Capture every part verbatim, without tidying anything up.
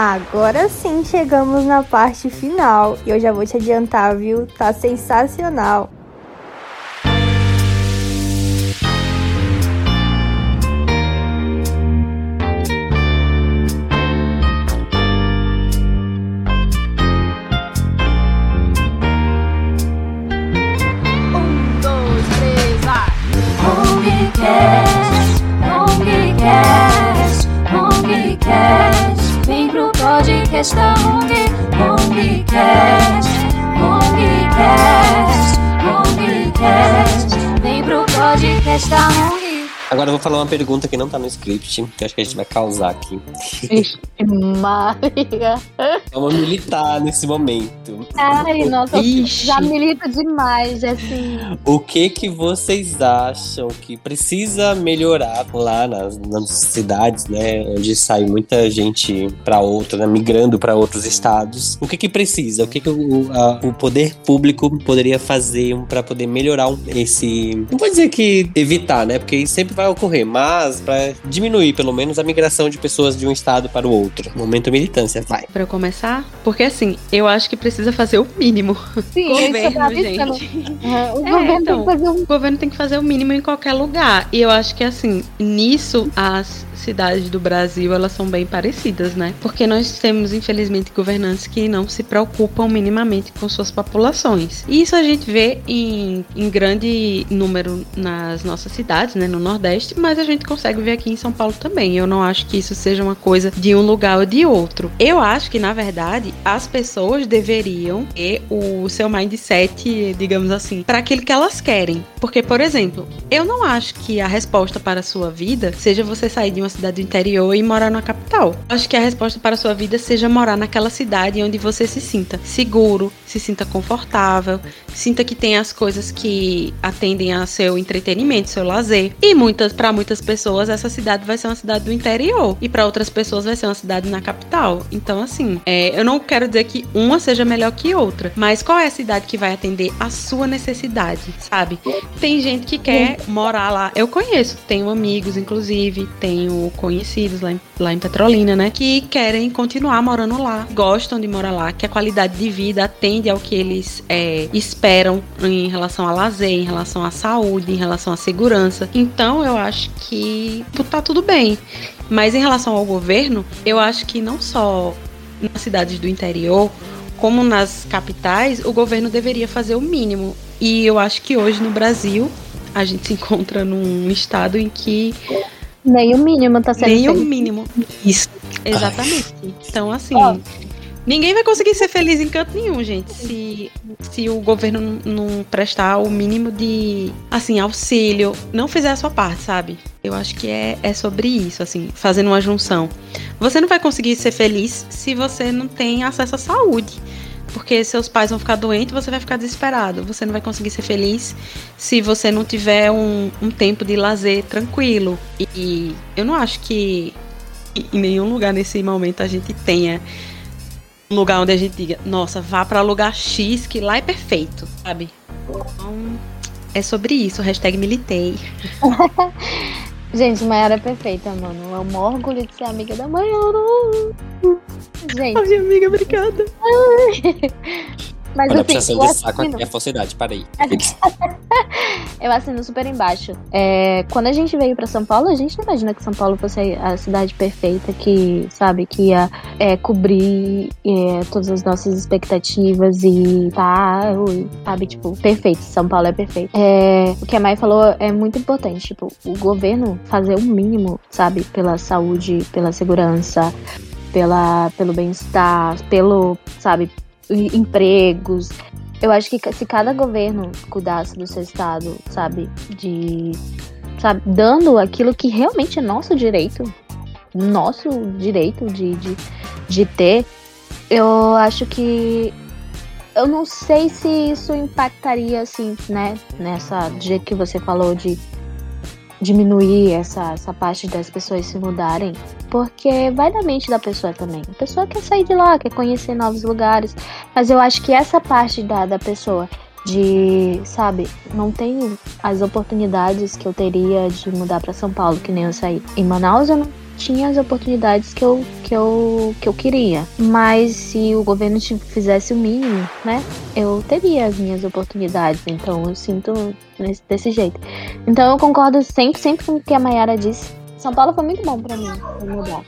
Agora sim chegamos na parte final e eu já vou te adiantar, viu? Tá sensacional! Está ONG, ONGcast, ONGcast, ONGcast, vem pro podcast da ONG. Agora eu vou falar uma pergunta que não tá no script, que eu acho que a gente vai causar aqui. Ixi, Maria. Vamos militar nesse momento. Ai, nossa, Ixi. já milito demais, assim. O que que vocês acham que precisa melhorar lá nas, nas cidades, né? Onde sai muita gente pra outra, né, migrando pra outros estados. O que que precisa? O que que o, a, o poder público poderia fazer pra poder melhorar esse... Não vou dizer que evitar, né? Porque sempre vai ocorrer, mas pra diminuir, pelo menos, a migração de pessoas de um estado para o outro. Momento militância, vai. Pra eu começar? Porque, assim, eu acho que precisa fazer o mínimo. Sim, governo, gente. É, o é, governo então, tem que fazer um... o governo tem que fazer o mínimo em qualquer lugar. E eu acho que, assim, nisso as cidades do Brasil, elas são bem parecidas, né? Porque nós temos, infelizmente, governantes que não se preocupam minimamente com suas populações. E isso a gente vê em, em grande número nas nossas cidades, né? No Nordeste, mas a gente consegue ver aqui em São Paulo também. Eu não acho que isso seja uma coisa de um lugar ou de outro. Eu acho que, na verdade, as pessoas deveriam ter o seu mindset, digamos assim, para aquilo que elas querem. Porque, por exemplo, eu não acho que a resposta para a sua vida seja você sair de uma cidade do interior e morar na capital. Acho que a resposta para a sua vida seja morar naquela cidade onde você se sinta seguro, se sinta confortável, sinta que tem as coisas que atendem ao seu entretenimento, seu lazer. E muitas, para muitas pessoas, essa cidade vai ser uma cidade do interior. E para outras pessoas vai ser uma cidade na capital. Então, assim, é, eu não quero dizer que uma seja melhor que outra, mas qual é a cidade que vai atender a sua necessidade, sabe? Tem gente que quer morar lá. Eu conheço, tenho amigos, inclusive, tenho conhecidos lá em, lá em Petrolina, né? Que querem continuar morando lá, gostam de morar lá, que a qualidade de vida atende ao que eles é, esperam em relação a lazer, em relação à saúde, em relação à segurança. Então, eu acho que tá tudo bem. Mas em relação ao governo, eu acho que não só nas cidades do interior, como nas capitais, o governo deveria fazer o mínimo. E eu acho que hoje no Brasil, a gente se encontra num estado em que... Nem o mínimo tá sendo feito. Nem o mínimo. Isso. Exatamente. Ai. Então, assim... Oh. Ninguém vai conseguir ser feliz em canto nenhum, gente, se, se o governo não prestar o mínimo de, assim, auxílio, não fizer a sua parte, sabe? Eu acho que é, é sobre isso, assim, fazendo uma junção. Você não vai conseguir ser feliz se você não tem acesso à saúde, porque seus pais vão ficar doentes, você vai ficar desesperado. Você não vai conseguir ser feliz se você não tiver um, um tempo de lazer tranquilo. E, e eu não acho que em nenhum lugar nesse momento a gente tenha... um lugar onde a gente diga, nossa, vá pra lugar X, que lá é perfeito, sabe? Então, é sobre isso, hashtag militei. Gente, Maiara é perfeita, mano. É o maior orgulho de ser amiga da Maiara. Gente. Ai, amiga, obrigada. Mas olha, assim, a puxação de saco aqui é a falsidade, parei. Eu assino super embaixo. É, quando a gente veio pra São Paulo, a gente não imagina que São Paulo fosse a cidade perfeita que, sabe, que ia é, cobrir é, todas as nossas expectativas e tá, sabe, tipo, perfeito. São Paulo é perfeito. É, o que a Mai falou é muito importante, tipo, o governo fazer o mínimo, sabe, pela saúde, pela segurança, pela, pelo bem-estar, pelo, sabe, empregos. Eu acho que se cada governo cuidasse do seu estado, sabe, de, sabe, dando aquilo que realmente é nosso direito, nosso direito de, de, de ter, eu acho que, eu não sei se isso impactaria, assim, né, nessa, do jeito que você falou de diminuir essa, essa parte das pessoas se mudarem, porque vai da mente da pessoa também. A pessoa quer sair de lá, quer conhecer novos lugares, mas eu acho que essa parte da, da pessoa de, sabe, não tenho as oportunidades que eu teria de mudar pra São Paulo, que nem eu saí. Em Manaus eu não tinha as oportunidades que eu, que eu, que eu queria. Mas se o governo fizesse o mínimo, né, eu teria as minhas oportunidades. Então eu sinto nesse, desse jeito. Então eu concordo sempre, sempre com o que a Mayara disse. São Paulo foi muito bom pra mim, pra mudar.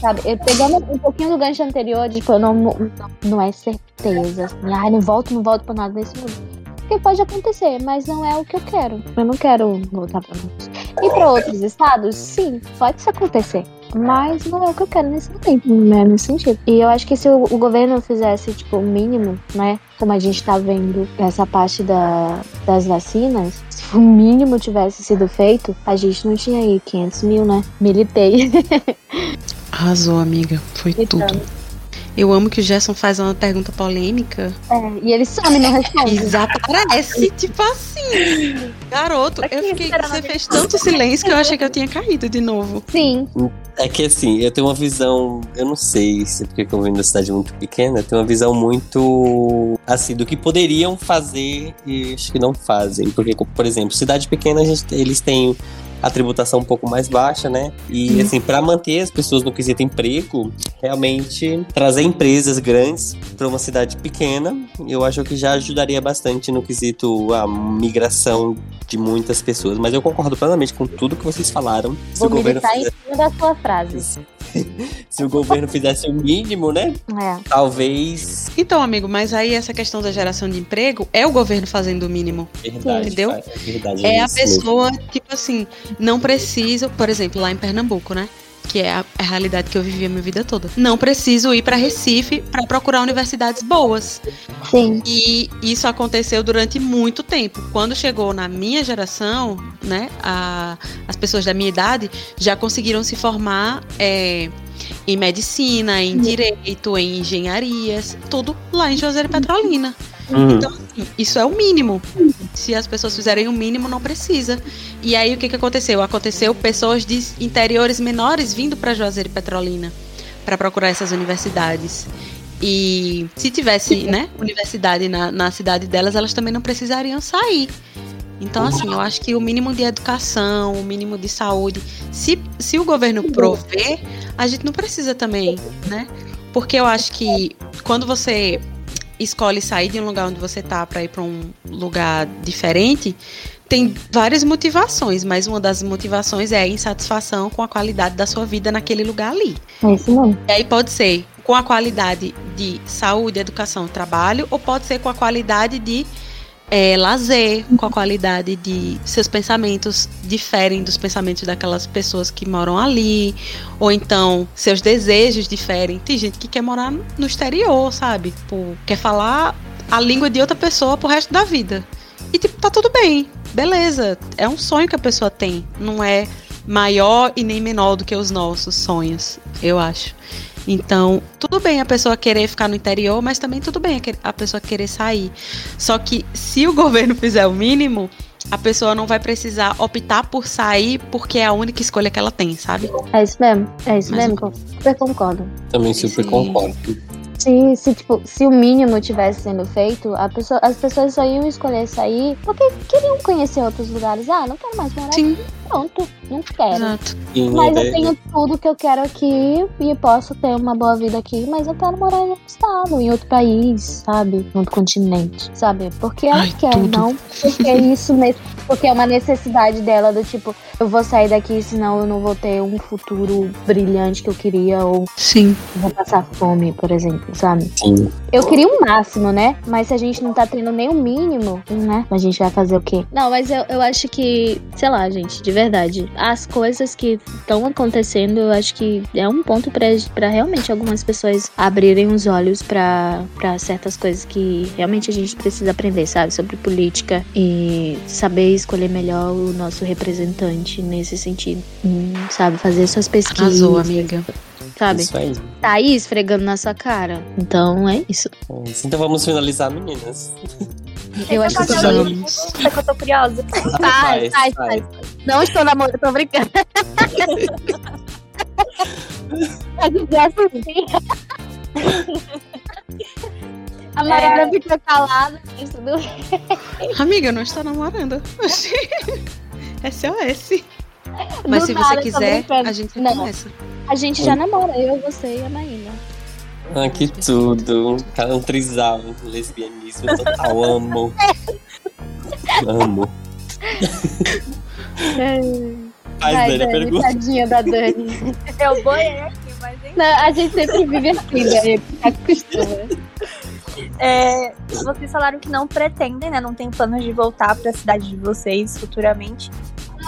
Sabe, eu pegando um pouquinho do gancho anterior, tipo, eu não, não, não é certeza, assim, ah, não volto, não volto pra nada desse mundo. Porque pode acontecer, mas não é o que eu quero. Eu não quero voltar pra nós. E pra outros estados, sim, pode isso acontecer. Mas não é o que eu quero nesse momento, né, nesse sentido. E eu acho que se o, o governo fizesse, tipo, o mínimo, né, como a gente tá vendo essa parte da, das vacinas, se o mínimo tivesse sido feito, a gente não tinha aí quinhentos mil, né? Militei. Arrasou, amiga. Foi então. Tudo. Eu amo que o Gerson faz uma pergunta polêmica. É, e ele some e não responde. E desaparece, tipo assim. Garoto, eu fiquei, você fez tanto silêncio que eu achei que eu tinha caído de novo. Sim. É que assim, eu tenho uma visão, eu não sei se é porque eu venho de uma cidade muito pequena, eu tenho uma visão muito, assim, do que poderiam fazer e acho que não fazem. Porque, por exemplo, cidade pequena, a gente, eles têm a tributação um pouco mais baixa, né? E, uhum. assim, pra manter as pessoas no quesito emprego, realmente trazer empresas grandes pra uma cidade pequena, eu acho que já ajudaria bastante no quesito a migração de muitas pessoas. Mas eu concordo plenamente com tudo que vocês falaram. Se Vou o governo militar fizesse... em cima da sua frase. Se o governo fizesse o mínimo, né? É. Talvez... Então, amigo, mas aí essa questão da geração de emprego é o governo fazendo o mínimo. Verdade, entendeu? Pai, é verdade, é, é a pessoa, mesmo. Tipo assim... Não preciso, por exemplo, lá em Pernambuco, né? Que é a, a realidade que eu vivi a minha vida toda. Não preciso ir para Recife para procurar universidades boas. Sim. E isso aconteceu durante muito tempo. Quando chegou na minha geração, né? A, as pessoas da minha idade já conseguiram se formar é, em medicina, em direito, em engenharias, tudo lá em Juazeiro e Petrolina. Uhum. Então, isso é o mínimo. Se as pessoas fizerem o mínimo, não precisa. E aí, o que, que aconteceu? Aconteceu pessoas de interiores menores vindo para Juazeiro e Petrolina para procurar essas universidades. E se tivesse, né, universidade na, na cidade delas, elas também não precisariam sair. Então, assim, eu acho que o mínimo de educação, o mínimo de saúde, se, se o governo prover, a gente não precisa também, né? Porque eu acho que quando você... escolhe sair de um lugar onde você tá para ir para um lugar diferente, tem várias motivações, mas uma das motivações é a insatisfação com a qualidade da sua vida naquele lugar ali. É isso mesmo. E aí pode ser com a qualidade de saúde, educação, trabalho, ou pode ser com a qualidade de é, lazer, com a qualidade de seus pensamentos diferem dos pensamentos daquelas pessoas que moram ali, ou então seus desejos diferem. Tem gente que quer morar no exterior, sabe? Tipo, quer falar a língua de outra pessoa pro resto da vida. E tipo, tá tudo bem, beleza. É um sonho que a pessoa tem. Não é maior e nem menor do que os nossos sonhos, eu acho. Então, tudo bem a pessoa querer ficar no interior, mas também tudo bem a pessoa querer sair. Só que se o governo fizer o mínimo, a pessoa não vai precisar optar por sair porque é a única escolha que ela tem, sabe? É isso mesmo, é isso mas mesmo. Eu... Super concordo. Também super Sim. concordo. Se, se, tipo, se o mínimo tivesse sendo feito, a pessoa, as pessoas só iam escolher sair porque queriam conhecer outros lugares. Ah, não quero mais morar Sim. aqui. Pronto, não quero. Exato. Sim, mas eu é. tenho tudo que eu quero aqui e posso ter uma boa vida aqui, mas eu quero morar em outro estado, em outro país, sabe? Em outro continente, sabe? Porque ela Ai, quer, tudo. não porque é isso mesmo. Porque é uma necessidade dela do tipo, eu vou sair daqui, senão eu não vou ter um futuro brilhante que eu queria ou Sim. vou passar fome, por exemplo. Sabe? Sim. Eu queria um máximo, né? Mas se a gente não tá tendo nem o mínimo, né? A gente vai fazer o quê? Não, mas eu, eu acho que, sei lá, gente, de verdade, as coisas que estão acontecendo, eu acho que é um ponto pra, pra realmente algumas pessoas abrirem os olhos pra, pra certas coisas que realmente a gente precisa aprender, sabe? Sobre política e saber escolher melhor o nosso representante nesse sentido. Hum, sabe? Fazer suas pesquisas. Arrasou, amiga. Sabe? Isso aí. Tá aí esfregando na sua cara. Então é isso. É isso. Então vamos finalizar, meninas. Eu acho que eu tô curiosa. Sai, sai, sai. Não estou namorando, tô brincando. A gente já A Mariana é. ficou calada. Isso do... Amiga, eu não estou namorando. É S O S. Mas do se nada, você quiser, a gente não. começa. A gente já namora, eu, você e a Maína. Ah, que tudo. Tá um trisal, lesbianismo total, amo. Amo. Faz, Dani, a pergunta. Tadinha da Dani. Eu boiei aqui, mas... Não, a gente sempre vive assim, Dani, a costura. É, vocês falaram que não pretendem, né? Não tem planos de voltar pra cidade de vocês futuramente.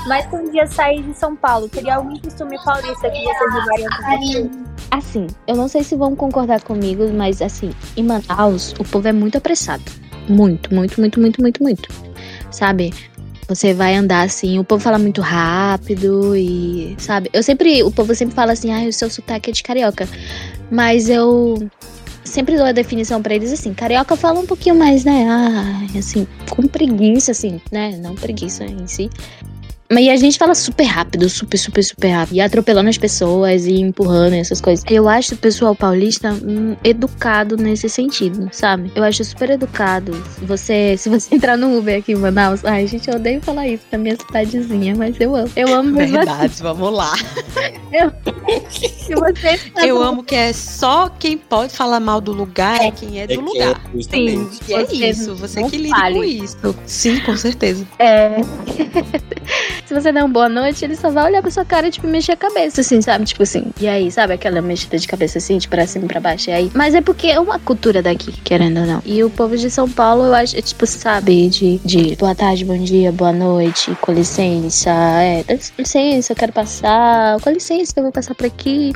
Mas se um dia sair de São Paulo, teria algum costume paulista que vocês levariam? Assim, eu não sei se vão concordar comigo, mas assim, em Manaus, o povo é muito apressado. Muito, muito, muito, muito, muito, muito. Sabe? Você vai andar assim, o povo fala muito rápido e, sabe? Eu sempre, o povo sempre fala assim, ah, o seu sotaque é de carioca. Mas eu... sempre dou a definição pra eles assim, carioca fala um pouquinho mais, né, ah, assim, com preguiça, assim, né, não preguiça em si. Mas a gente fala super rápido, super, super, super rápido, e atropelando as pessoas e empurrando essas coisas. Eu acho o pessoal paulista hum, educado nesse sentido, sabe? Eu acho super educado. Você, se você entrar no Uber aqui em Manaus, ai, gente, eu odeio falar isso na minha cidadezinha, mas eu amo. Eu amo mesmo. Verdade, assim. Vamos lá. Eu, você eu amo que é só quem pode falar mal do lugar é, é quem é do é lugar. É Sim, e é isso. Você que lida com isso. Sim, com certeza. É... Se você der um boa noite, ele só vai olhar pra sua cara e, tipo, mexer a cabeça, assim, sabe? Tipo assim, e aí, sabe? Aquela mexida de cabeça, assim, de pra cima e pra baixo, e aí... Mas é porque é uma cultura daqui, querendo ou não. E o povo de São Paulo, eu acho, tipo, sabe? De, de boa tarde, bom dia, boa noite, com licença, é... Com licença, eu quero passar, com licença, eu vou passar por aqui.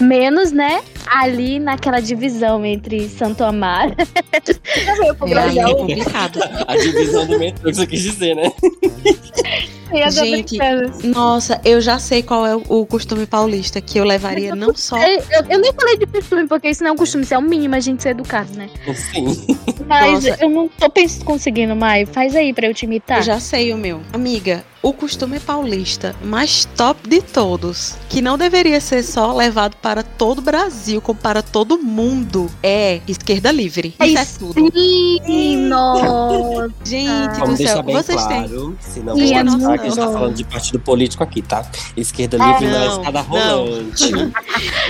Menos, né? Ali naquela divisão entre Santo Amaro... É, aí é complicado. A divisão do metrô, que você quis dizer, né? Gente, nossa, eu já sei qual é o costume paulista que eu levaria, não só... Eu, eu, eu nem falei de costume, porque isso não é um costume, isso é o mínimo a gente ser educado, né? Sim. Mas nossa, eu não tô pensando, conseguindo, Mai, faz aí pra eu te imitar. Eu já sei o meu. Amiga, o costume paulista mais top de todos, que não deveria ser só levado para todo o Brasil, como para todo mundo, é esquerda livre. Isso é tudo. Sim, nossa. Gente, vamos do céu, bem vocês claro, têm... Senão vamos é nossa, que a gente tá falando de partido político aqui, tá? Esquerda ah, livre não, na escada rolante.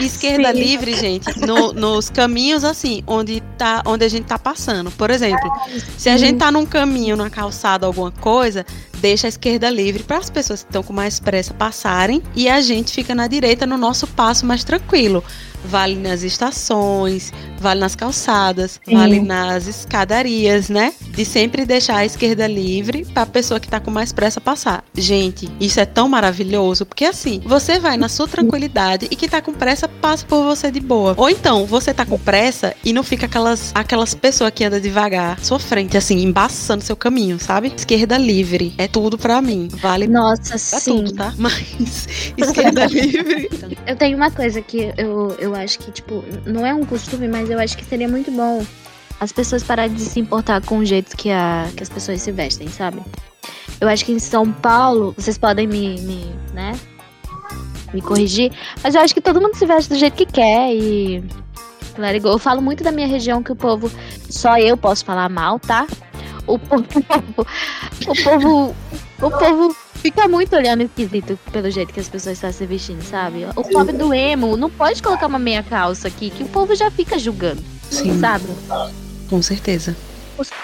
Esquerda Sim. livre, gente, no, nos caminhos assim, onde, tá, onde a gente tá passando. Por exemplo, se a gente tá num caminho, numa calçada, alguma coisa, deixa a esquerda livre para as pessoas que estão com mais pressa passarem e a gente fica na direita no nosso passo mais tranquilo. Vale nas estações, vale nas calçadas, Sim. vale nas escadarias, né? De sempre deixar a esquerda livre para a pessoa que tá com mais pressa passar. Gente, isso é tão maravilhoso, porque assim, você vai na sua tranquilidade e quem tá com pressa passa por você de boa. Ou então, você tá com pressa e não fica aquelas, aquelas pessoas que andam devagar, sua frente, assim, embaçando seu caminho, sabe? Esquerda livre é tudo pra mim. Vale Nossa, pra sim. tudo, tá? Mas esquerda livre... Eu tenho uma coisa que eu... eu Eu acho que, tipo, não é um costume, mas eu acho que seria muito bom as pessoas pararem de se importar com o jeito que, a, que as pessoas se vestem, sabe? Eu acho que em São Paulo, vocês podem me, me, né, me corrigir, mas eu acho que todo mundo se veste do jeito que quer e... Eu falo muito da minha região que o povo, só eu posso falar mal, tá? O povo... O povo... O povo fica muito olhando esquisito pelo jeito que as pessoas estão se vestindo, sabe? O pobre do emo não pode colocar uma meia calça aqui, que o povo já fica julgando, Sim. sabe? Com certeza.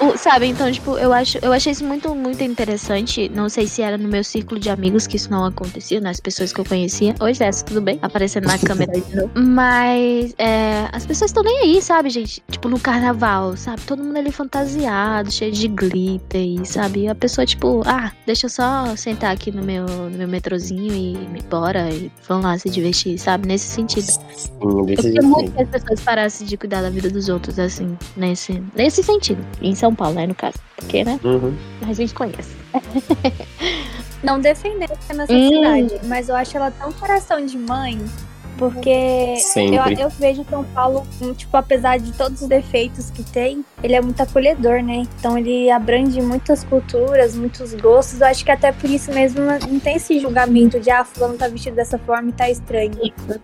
O, o, sabe, então, tipo, eu, acho, eu achei isso muito, muito interessante. Não sei se era no meu círculo de amigos que isso não acontecia, nas pessoas que eu conhecia. Hoje dessa, tudo bem? Aparecendo na câmera de novo. Mas é, as pessoas estão nem aí, sabe, gente? Tipo, no carnaval, sabe? Todo mundo ali fantasiado, cheio de glitter, e, sabe? E a pessoa, tipo, ah, deixa eu só sentar aqui no meu, no meu metrozinho e me bora e vão lá se divertir, sabe? Nesse sentido. Sim, eu queria muito que as pessoas parassem de cuidar da vida dos outros, assim, nesse, nesse sentido. Em São Paulo, né, no caso. Porque, né? Uhum. A gente conhece. Não defender essa nossa hum. cidade, mas eu acho ela tão coração de mãe Porque eu, eu vejo São Paulo, tipo, apesar de todos os defeitos que tem, ele é muito acolhedor, né? Então ele abrange muitas culturas, muitos gostos. Eu acho que até por isso mesmo não tem esse julgamento de ah, fulano tá vestido dessa forma e tá estranho.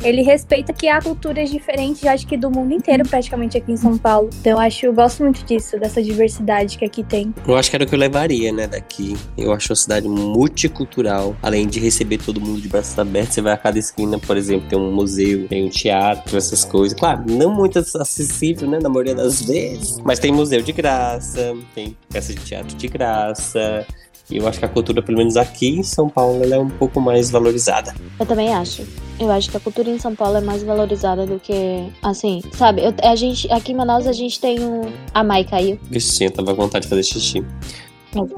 Ele respeita que há culturas diferentes, eu acho que do mundo inteiro praticamente aqui em São Paulo. Então eu acho, eu gosto muito disso, dessa diversidade que aqui tem. Eu acho que era o que eu levaria, né, daqui. Eu acho a cidade multicultural, além de receber todo mundo de braços abertos. Você vai a cada esquina, por exemplo, tem um museu, tem um teatro, essas coisas. Claro, não muito acessível, né, na maioria das vezes, mas tem museu de graça, tem peça de teatro de graça. E eu acho que a cultura, pelo menos aqui em São Paulo, ela é um pouco mais valorizada. Eu também acho. Eu acho que a cultura em São Paulo é mais valorizada do que, assim, sabe? Eu, a gente, aqui em Manaus, a gente tem um... A Mai caiu. Bichinha, tava com vontade de fazer xixi.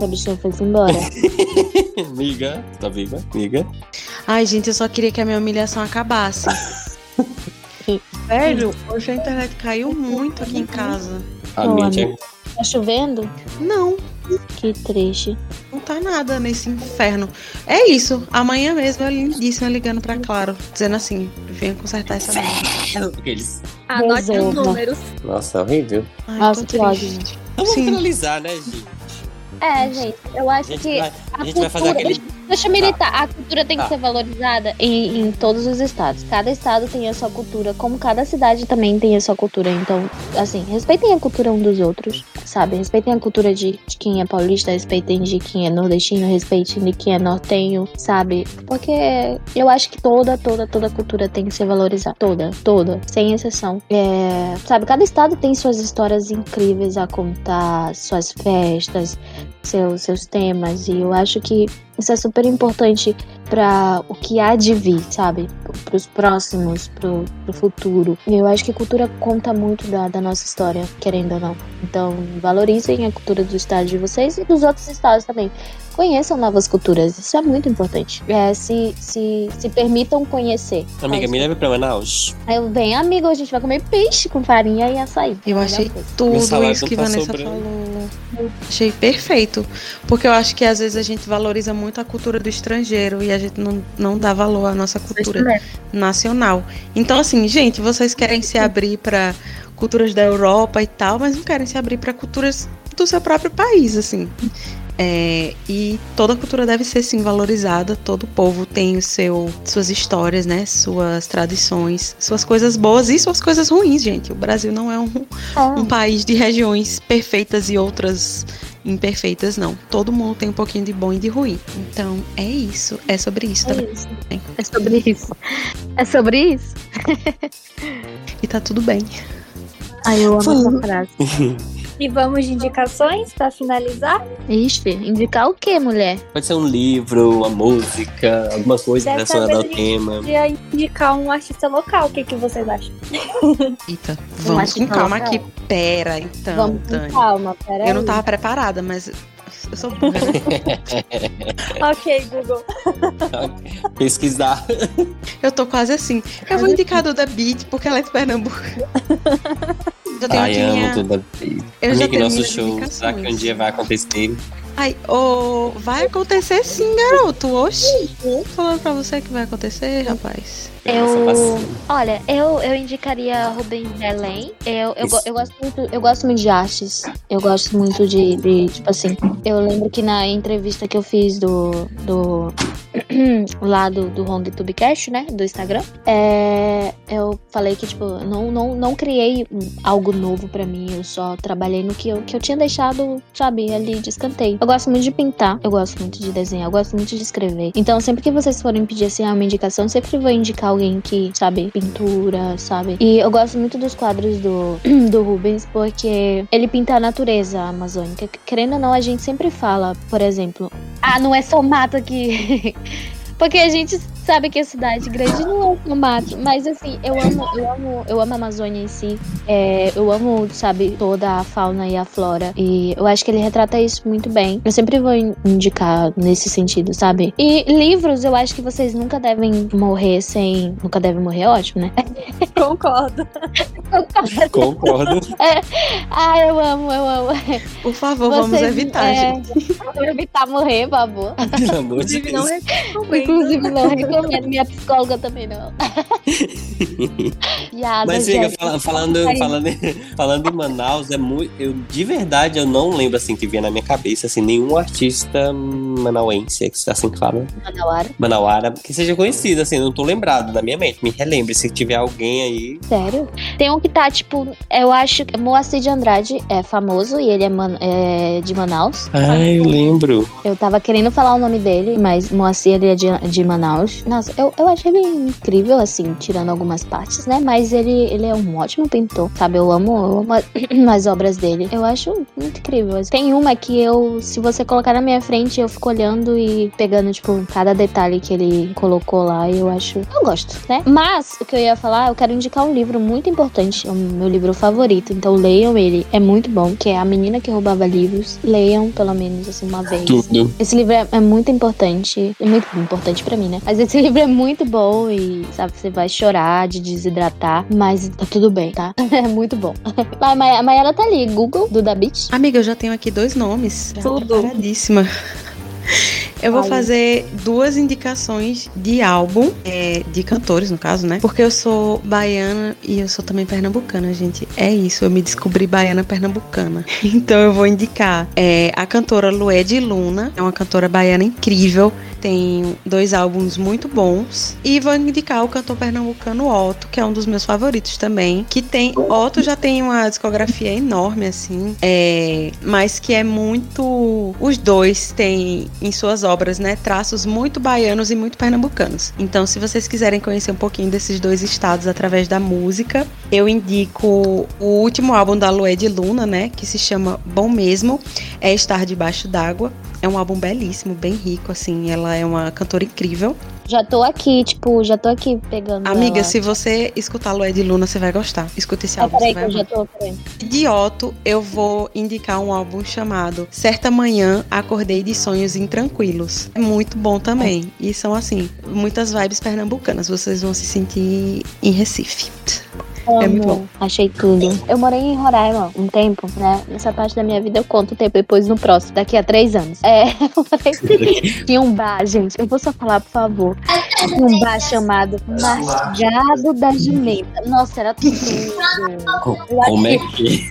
A bichinha foi-se embora. Amiga, tá viva? Amiga. Ai, gente, eu só queria que a minha humilhação acabasse. Velho, hoje a internet caiu muito aqui em casa. A mídia... Tá chovendo? Não. Que triste. Não tá nada nesse inferno. É isso. Amanhã mesmo eu lindíssima ligando pra Claro, dizendo assim: venha consertar essa merda. Anote os números. Nossa, horrível. Ai, nossa, que ódio, gente. Vamos finalizar, né, gente? É, gente, eu acho gente que vai, a, a gente cultura, vai fazer aquele... Deixa eu militar, tá. A cultura tem tá. que ser valorizada em, em todos os estados. Cada estado tem a sua cultura, como cada cidade também tem a sua cultura. Então, assim, respeitem a cultura um dos outros, sabe? Respeitem a cultura de, de quem é paulista, respeitem de quem é nordestino, respeitem de quem é nortenho, sabe? Porque eu acho que toda, toda, toda cultura tem que ser valorizada. Toda, toda, sem exceção. É, sabe, cada estado tem suas histórias incríveis a contar, suas festas, Seus, seus temas, e eu acho que isso é super importante para o que há de vir, sabe? Para os próximos, pro, pro futuro. E eu acho que cultura conta muito da, da nossa história, querendo ou não. Então, valorizem a cultura do estado de vocês e dos outros estados também. Conheçam novas culturas, isso é muito importante. É, se, se, se permitam conhecer. Amiga, faz... me leve pra Manaus. Aí eu venho, amigo, a gente vai comer peixe com farinha e açaí. Eu achei tudo isso que Vanessa falou. Achei perfeito, porque eu acho que às vezes a gente valoriza muito a cultura do estrangeiro e a gente não, não dá valor à nossa cultura nacional. Então, assim, gente, vocês querem se abrir para culturas da Europa e tal, mas não querem se abrir para culturas do seu próprio país, assim. É, e toda cultura deve ser, sim, valorizada. Todo povo tem o seu, suas histórias, né? Suas tradições, suas coisas boas e suas coisas ruins, gente. O Brasil não é um, um país de regiões perfeitas e outras imperfeitas, não. Todo mundo tem um pouquinho de bom e de ruim. Então, é isso. É sobre isso também. É sobre isso. É sobre isso. E tá tudo bem. Ai, eu amo essa frase. E vamos de indicações pra finalizar? Ixi, indicar o quê, mulher? Pode ser um livro, uma música, alguma coisa relacionada ao tema. Podia indicar um artista local, o que, que vocês acham? Eita, vamos com calma aqui. Pera, então, vamos com Dani. Calma, pera aí. Eu não tava preparada, mas... Eu sou burra. Ok, Google. Pesquisar. Eu tô quase assim. Eu vou indicar a Duda Beat, porque ela é de Pernambuco. Eu tenho Ai, que amo minha... Duda Beat. Eu Amiga, já tenho nosso show. Será que um dia vai acontecer? Ai, oh, vai acontecer sim, garoto. Oxi. Falando pra você que vai acontecer, rapaz. Eu, olha, eu, eu indicaria Rubens Belém. Eu, eu, eu, gosto muito, eu gosto muito de artes. Eu gosto muito de, de, tipo assim... Eu lembro que na entrevista que eu fiz do... do lá do, do Hong Tubecast, né? Do Instagram. É, eu falei que, tipo, não, não, não criei algo novo pra mim. Eu só trabalhei no que eu, que eu tinha deixado, sabe? Ali de escanteio. Eu gosto muito de pintar. Eu gosto muito de desenhar. Eu gosto muito de escrever. Então, sempre que vocês forem pedir, assim, uma indicação, eu sempre vou indicar alguém que, sabe, pintura, sabe? E eu gosto muito dos quadros do, do Rubens, porque ele pinta a natureza amazônica. Querendo ou não, a gente sempre fala, por exemplo, ah, não é só mato aqui. Porque a gente sabe que a cidade grande não é no mato, mas assim, eu amo, eu amo, eu amo a Amazônia em si, é, eu amo, sabe, toda a fauna e a flora, e eu acho que ele retrata isso muito bem. Eu sempre vou indicar nesse sentido, sabe? E livros, eu acho que vocês nunca devem morrer sem... Nunca devem morrer, ótimo, né? Concordo. Concordo. Concordo. É. Ah, eu amo, eu amo. Por favor, vocês, vamos evitar, é... gente. Vamos evitar morrer, por favor. Pelo amor de Deus. Não recomendo. Inclusive, não recomendo. Minha psicóloga também não. Piada, mas chega, fala, falando, falando, falando em Manaus, é muito, eu, de verdade, eu não lembro, assim, que vinha na minha cabeça, assim, nenhum artista manauense, assim que fala. Manauara. Manauara, que seja conhecido, assim, não tô lembrado da minha mente. Me relembre se tiver alguém aí. Sério? Tem um que tá, tipo, eu acho que Moacyr de Andrade é famoso e ele é, man, é de Manaus. Ah, eu lembro. Eu tava querendo falar o nome dele, mas Moacyr, ele é de, de Manaus. Nossa, eu, eu achei ele incrível, assim, tirando algumas partes, né? Mas ele, ele é um ótimo pintor, sabe? Eu amo, eu amo as obras dele. Eu acho muito incrível. Tem uma que eu, se você colocar na minha frente, eu fico olhando e pegando, tipo, cada detalhe que ele colocou lá, e eu acho... Eu gosto, né? Mas, o que eu ia falar, eu quero indicar um livro muito importante, é o meu livro favorito, então leiam ele. É muito bom, que é A Menina Que Roubava Livros. Leiam, pelo menos, assim, uma vez. Tudo. Esse livro é, é muito importante, é muito importante pra mim, né? Mas esse livro é muito bom e, sabe, você vai chorar de desidratar, mas tá tudo bem, tá? É muito bom. A Mayara tá ali, Google, Duda Beat. Amiga, eu já tenho aqui dois nomes. Tudo. Preparadíssima. Eu vou fazer duas indicações de álbum, é, de cantores, no caso, né? Porque eu sou baiana e eu sou também pernambucana, gente. É isso, eu me descobri baiana pernambucana. Então eu vou indicar é, a cantora Lué de Luna, é uma cantora baiana incrível, tem dois álbuns muito bons. E vou indicar o cantor pernambucano Otto, que é um dos meus favoritos também. Que tem... Otto já tem uma discografia enorme, assim, é, mas que é muito... Os dois têm em suas obras, né, traços muito baianos e muito pernambucanos. Então, se vocês quiserem conhecer um pouquinho desses dois estados através da música, eu indico o último álbum da Lué de Luna, né, que se chama Bom Mesmo é Estar Debaixo d'Água. É um álbum belíssimo, bem rico, assim, ela é uma cantora incrível. Já tô aqui, tipo, já tô aqui pegando. Amiga, ela. Se você escutar Lué de Luna, você vai gostar. Escuta esse ah, álbum, peraí, você vai que eu já tô, peraí. De Otto, eu vou indicar um álbum chamado Certa Manhã Acordei de Sonhos Intranquilos. É muito bom também. É. E são, assim, muitas vibes pernambucanas. Vocês vão se sentir em Recife. Amo. É muito bom. Achei tudo. Eu morei em Roraima um tempo, né? Essa parte da minha vida eu conto o tempo depois no próximo, daqui a três anos. É, eu morei em um bar, gente. Eu vou só falar, por favor. Um bar chamado Mastigado da Jumenta. Nossa, era tudo. Como é que...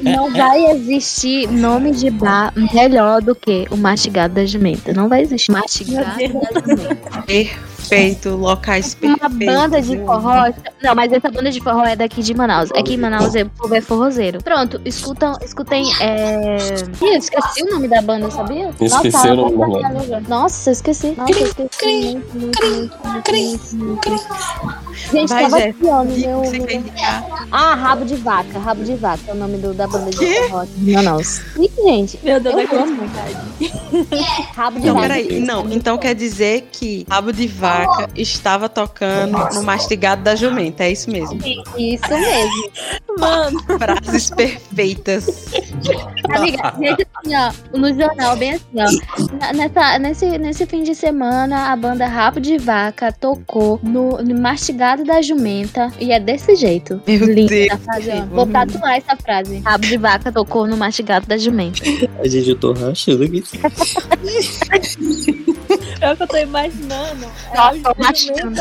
Não vai existir nome de bar melhor do que o Mastigado da Jumenta. Não vai existir. Mastigado da Jumenta. Perfeito, locais perfeitos. Uma banda de forró. Não, mas essa banda de forró é daqui de Manaus. Aqui em Manaus é, o povo é forrozeiro. Pronto, escutam, escutem. É... Ih, esqueci o nome da banda, sabia? Esqueci o nome da banda. Nossa, esqueci. Nossa, esqueci. Gente, tava espiando, meu. Ah, Rabo de Vaca. Rabo de Vaca é o nome do, da banda de forró de Manaus. Ih, gente. Meu Deus, é Rabo de Vaca. Não, peraí. Não, então quer dizer que Rabo de Vaca estava tocando no Mastigado da Jumenta, é isso mesmo. Isso mesmo. Mano. Frases perfeitas. Amiga, gente, assim, ó, no jornal, bem assim, ó. Nessa, nesse, nesse fim de semana, a banda Rabo de Vaca tocou no, no Mastigado da Jumenta. E é desse jeito. Meu lindo, Deus. Tá fazendo. Vou tatuar essa frase. Rabo de Vaca tocou no Mastigado da Jumenta. A gente, eu tô rachando aqui. É o que eu tô imaginando. Nossa, é imaginando.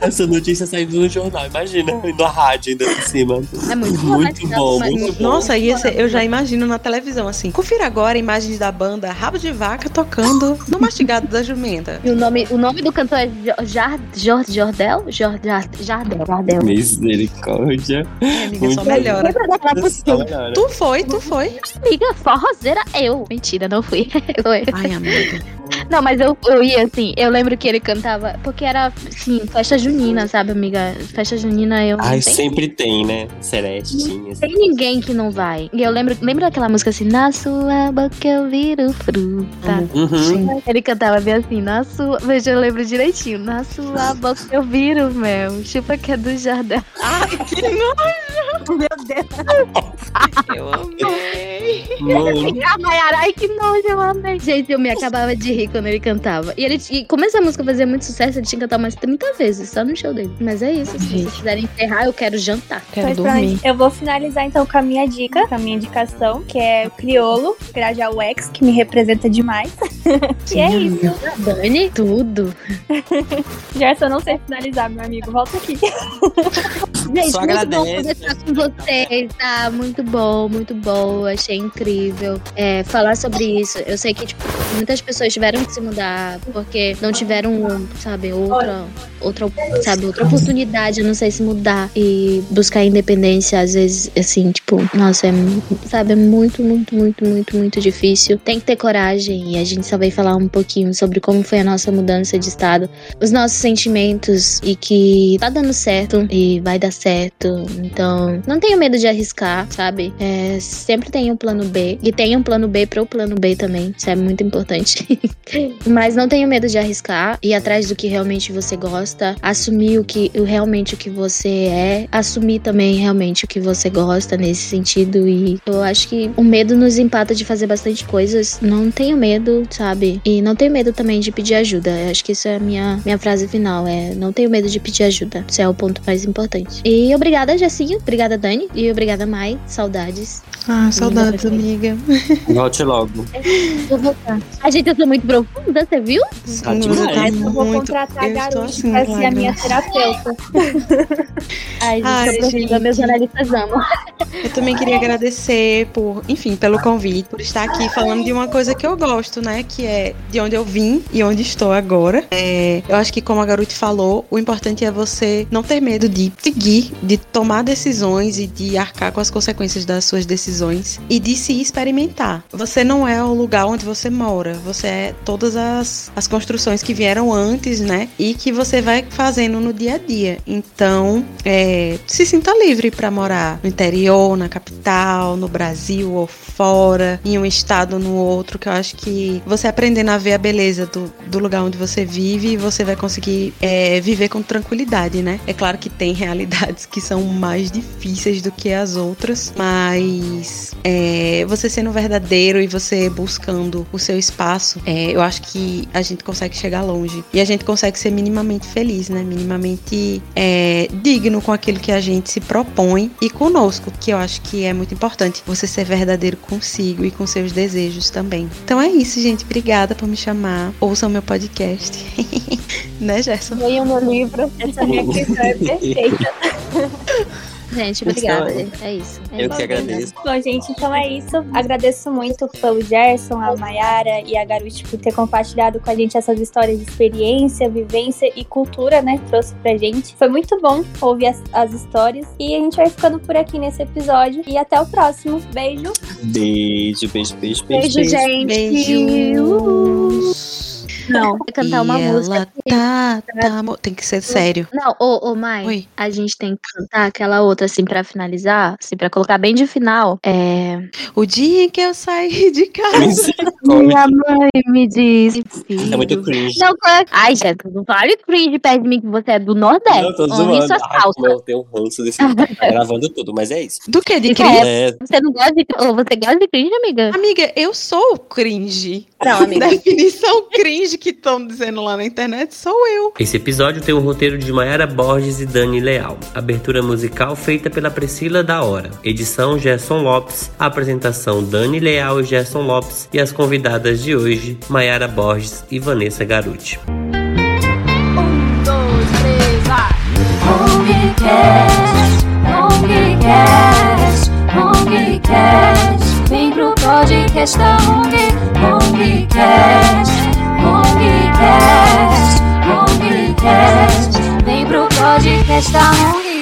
Essa notícia saiu do jornal, imagina. Indo à rádio ainda em cima. É muito, muito bom, mas... muito bom. Nossa, e esse, eu já imagino na televisão, assim. Confira agora imagens da banda Rabo de Vaca tocando no Mastigado da Jumenta. E o nome, o nome do cantor é Jor, Jor, Jordel? Jor, Jardel. Jardel. Misericórdia. É, amiga, só melhora. Só melhora. Tu foi, tu foi. Amiga, forrozeira eu. Mentira, não fui. Ai, amiga. Não, mas eu, eu ia assim, eu lembro que ele cantava, porque era, assim, festa junina, sabe, amiga? Festa junina eu... Ai, sempre tem, né? Celestinha. Tem ninguém que não vai. E eu lembro, lembro daquela música assim, na sua boca eu viro fruta. Uhum. Ele cantava bem assim, na sua... Veja, eu lembro direitinho. Na sua boca eu viro mel. Chupa que é do Jardel. Ai, que nojo! Meu Deus! Eu amei! Mano. Ai, que nojo, eu amei! Gente, eu me acabava de rir quando ele cantava. E ele, e como essa música fazia muito sucesso, ele tinha que cantar umas trinta vezes, só no show dele. Mas é isso, se vocês quiserem encerrar, eu quero jantar. Quero pois dormir. Pronto. Eu vou finalizar então com a minha dica, com a minha indicação, que é o Criolo, Grajaú Oeste, que me representa demais. E é isso. Dane tudo. Gerson, não sei finalizar, meu amigo. Volta aqui. Gente, só muito agradeço. Bom conversar com vocês, tá? Muito bom, muito bom. Achei incrível é, falar sobre isso. Eu sei que, tipo, muitas pessoas tiveram que se mudar porque não tiveram, sabe, outra, outra, sabe, outra oportunidade. Eu não sei se mudar e buscar independência, às vezes, assim, tipo, nossa, é, sabe, é muito, muito, muito, muito, muito difícil. Tem que ter coragem e a gente só vai falar um pouquinho sobre como foi a nossa mudança de estado, os nossos sentimentos e que tá dando certo e vai dar certo. Então, não tenho medo de arriscar, sabe? É, sempre tem um plano B e tem um plano B pro plano B também, isso é muito importante. Mas não tenho medo de arriscar, ir atrás do que realmente você gosta, assumir o que realmente o que você é, assumir também realmente o que você gosta nesse sentido. E eu acho que o medo nos empata de fazer bastante coisas. Não tenho medo, sabe? E não tenho medo também de pedir ajuda. Eu acho que isso é a minha, minha frase final, é não tenho medo de pedir ajuda. Isso é o ponto mais importante. E obrigada, Jacinho. Obrigada, Dani. E obrigada, Mai. Saudades. Ah, saudades, amiga. Volte logo. Vou voltar. A gente tá muito profunda, você viu? Tá demais. Eu vou contratar a garota assim, pra ser a minha terapeuta. Ai, gente, Ai, tá profunda. Meus analistas amam. Eu também queria agradecer por, enfim, pelo convite, por estar aqui falando de uma coisa que eu gosto, né? Que é de onde eu vim e onde estou agora. É, eu acho que, como a Garuti falou, o importante é você não ter medo de seguir, de tomar decisões e de arcar com as consequências das suas decisões e de se experimentar. Você não é o lugar onde você mora, você é todas as, as construções que vieram antes, né? E que você vai fazendo no dia a dia. Então, é, se sinta livre para morar no interior, na capital, no Brasil ou fora, em um estado ou no outro, que eu acho que você aprendendo a ver a beleza do, do lugar onde você vive, você vai conseguir é, viver com tranquilidade, né? É claro que tem realidades que são mais difíceis do que as outras, mas é, você sendo verdadeiro e você buscando o seu espaço, é, eu acho que a gente consegue chegar longe e a gente consegue ser minimamente feliz, né? Minimamente é, digno com aquilo que a gente se propõe e conosco, que eu acho que é muito importante, você ser verdadeiro consigo e com seus desejos também. Então é isso, gente. Obrigada por me chamar. Ouçam meu podcast. Né, Gerson? Leiam meu livro. Essa minha questão é perfeita. Gente, obrigada. É isso. É eu que agradeço. Bom, gente, então é isso. Agradeço muito pelo Gerson, a Mayara e a Garuti por ter compartilhado com a gente essas histórias de experiência, vivência e cultura, né? Trouxe pra gente. Foi muito bom ouvir as, as histórias. E a gente vai ficando por aqui nesse episódio. E até o próximo. Beijo. Beijo, beijo, beijo, beijo. Beijo, gente. Beijos. Não, tem que cantar e uma ela música. Tá, tá, tem que ser sério. Não, ô, ô, Mai, a gente tem que cantar aquela outra, assim, pra finalizar, assim, pra colocar bem de final. É. O dia em que eu saí de casa, minha mãe me disse. Filho. É muito cringe. Não, ai, gente, não fale cringe perto de mim que você é do Nordeste. Não, eu tô zoando. Ah, meu, tem um ranço desse. Tá gravando tudo, mas é isso. Do que de cringe? É. Você não gosta de, você gosta de cringe, amiga? Amiga, eu sou cringe. Não, amiga. Definição cringe que estão dizendo lá na internet sou eu. Esse episódio tem o roteiro de Mayara Borges e Dani Leal. Abertura musical feita pela Priscila da Hora. Edição Gerson Lopes. Apresentação Dani Leal e Gerson Lopes. E as convidadas de hoje, Mayara Borges e Vanessa Garuti. Um, dois, três, vai! HungryCast, HungryCast, HungryCast. Vem pro podcast da Hungry, HungryCast. HungryCast, HungryCast, vem pro podcast da Hungry.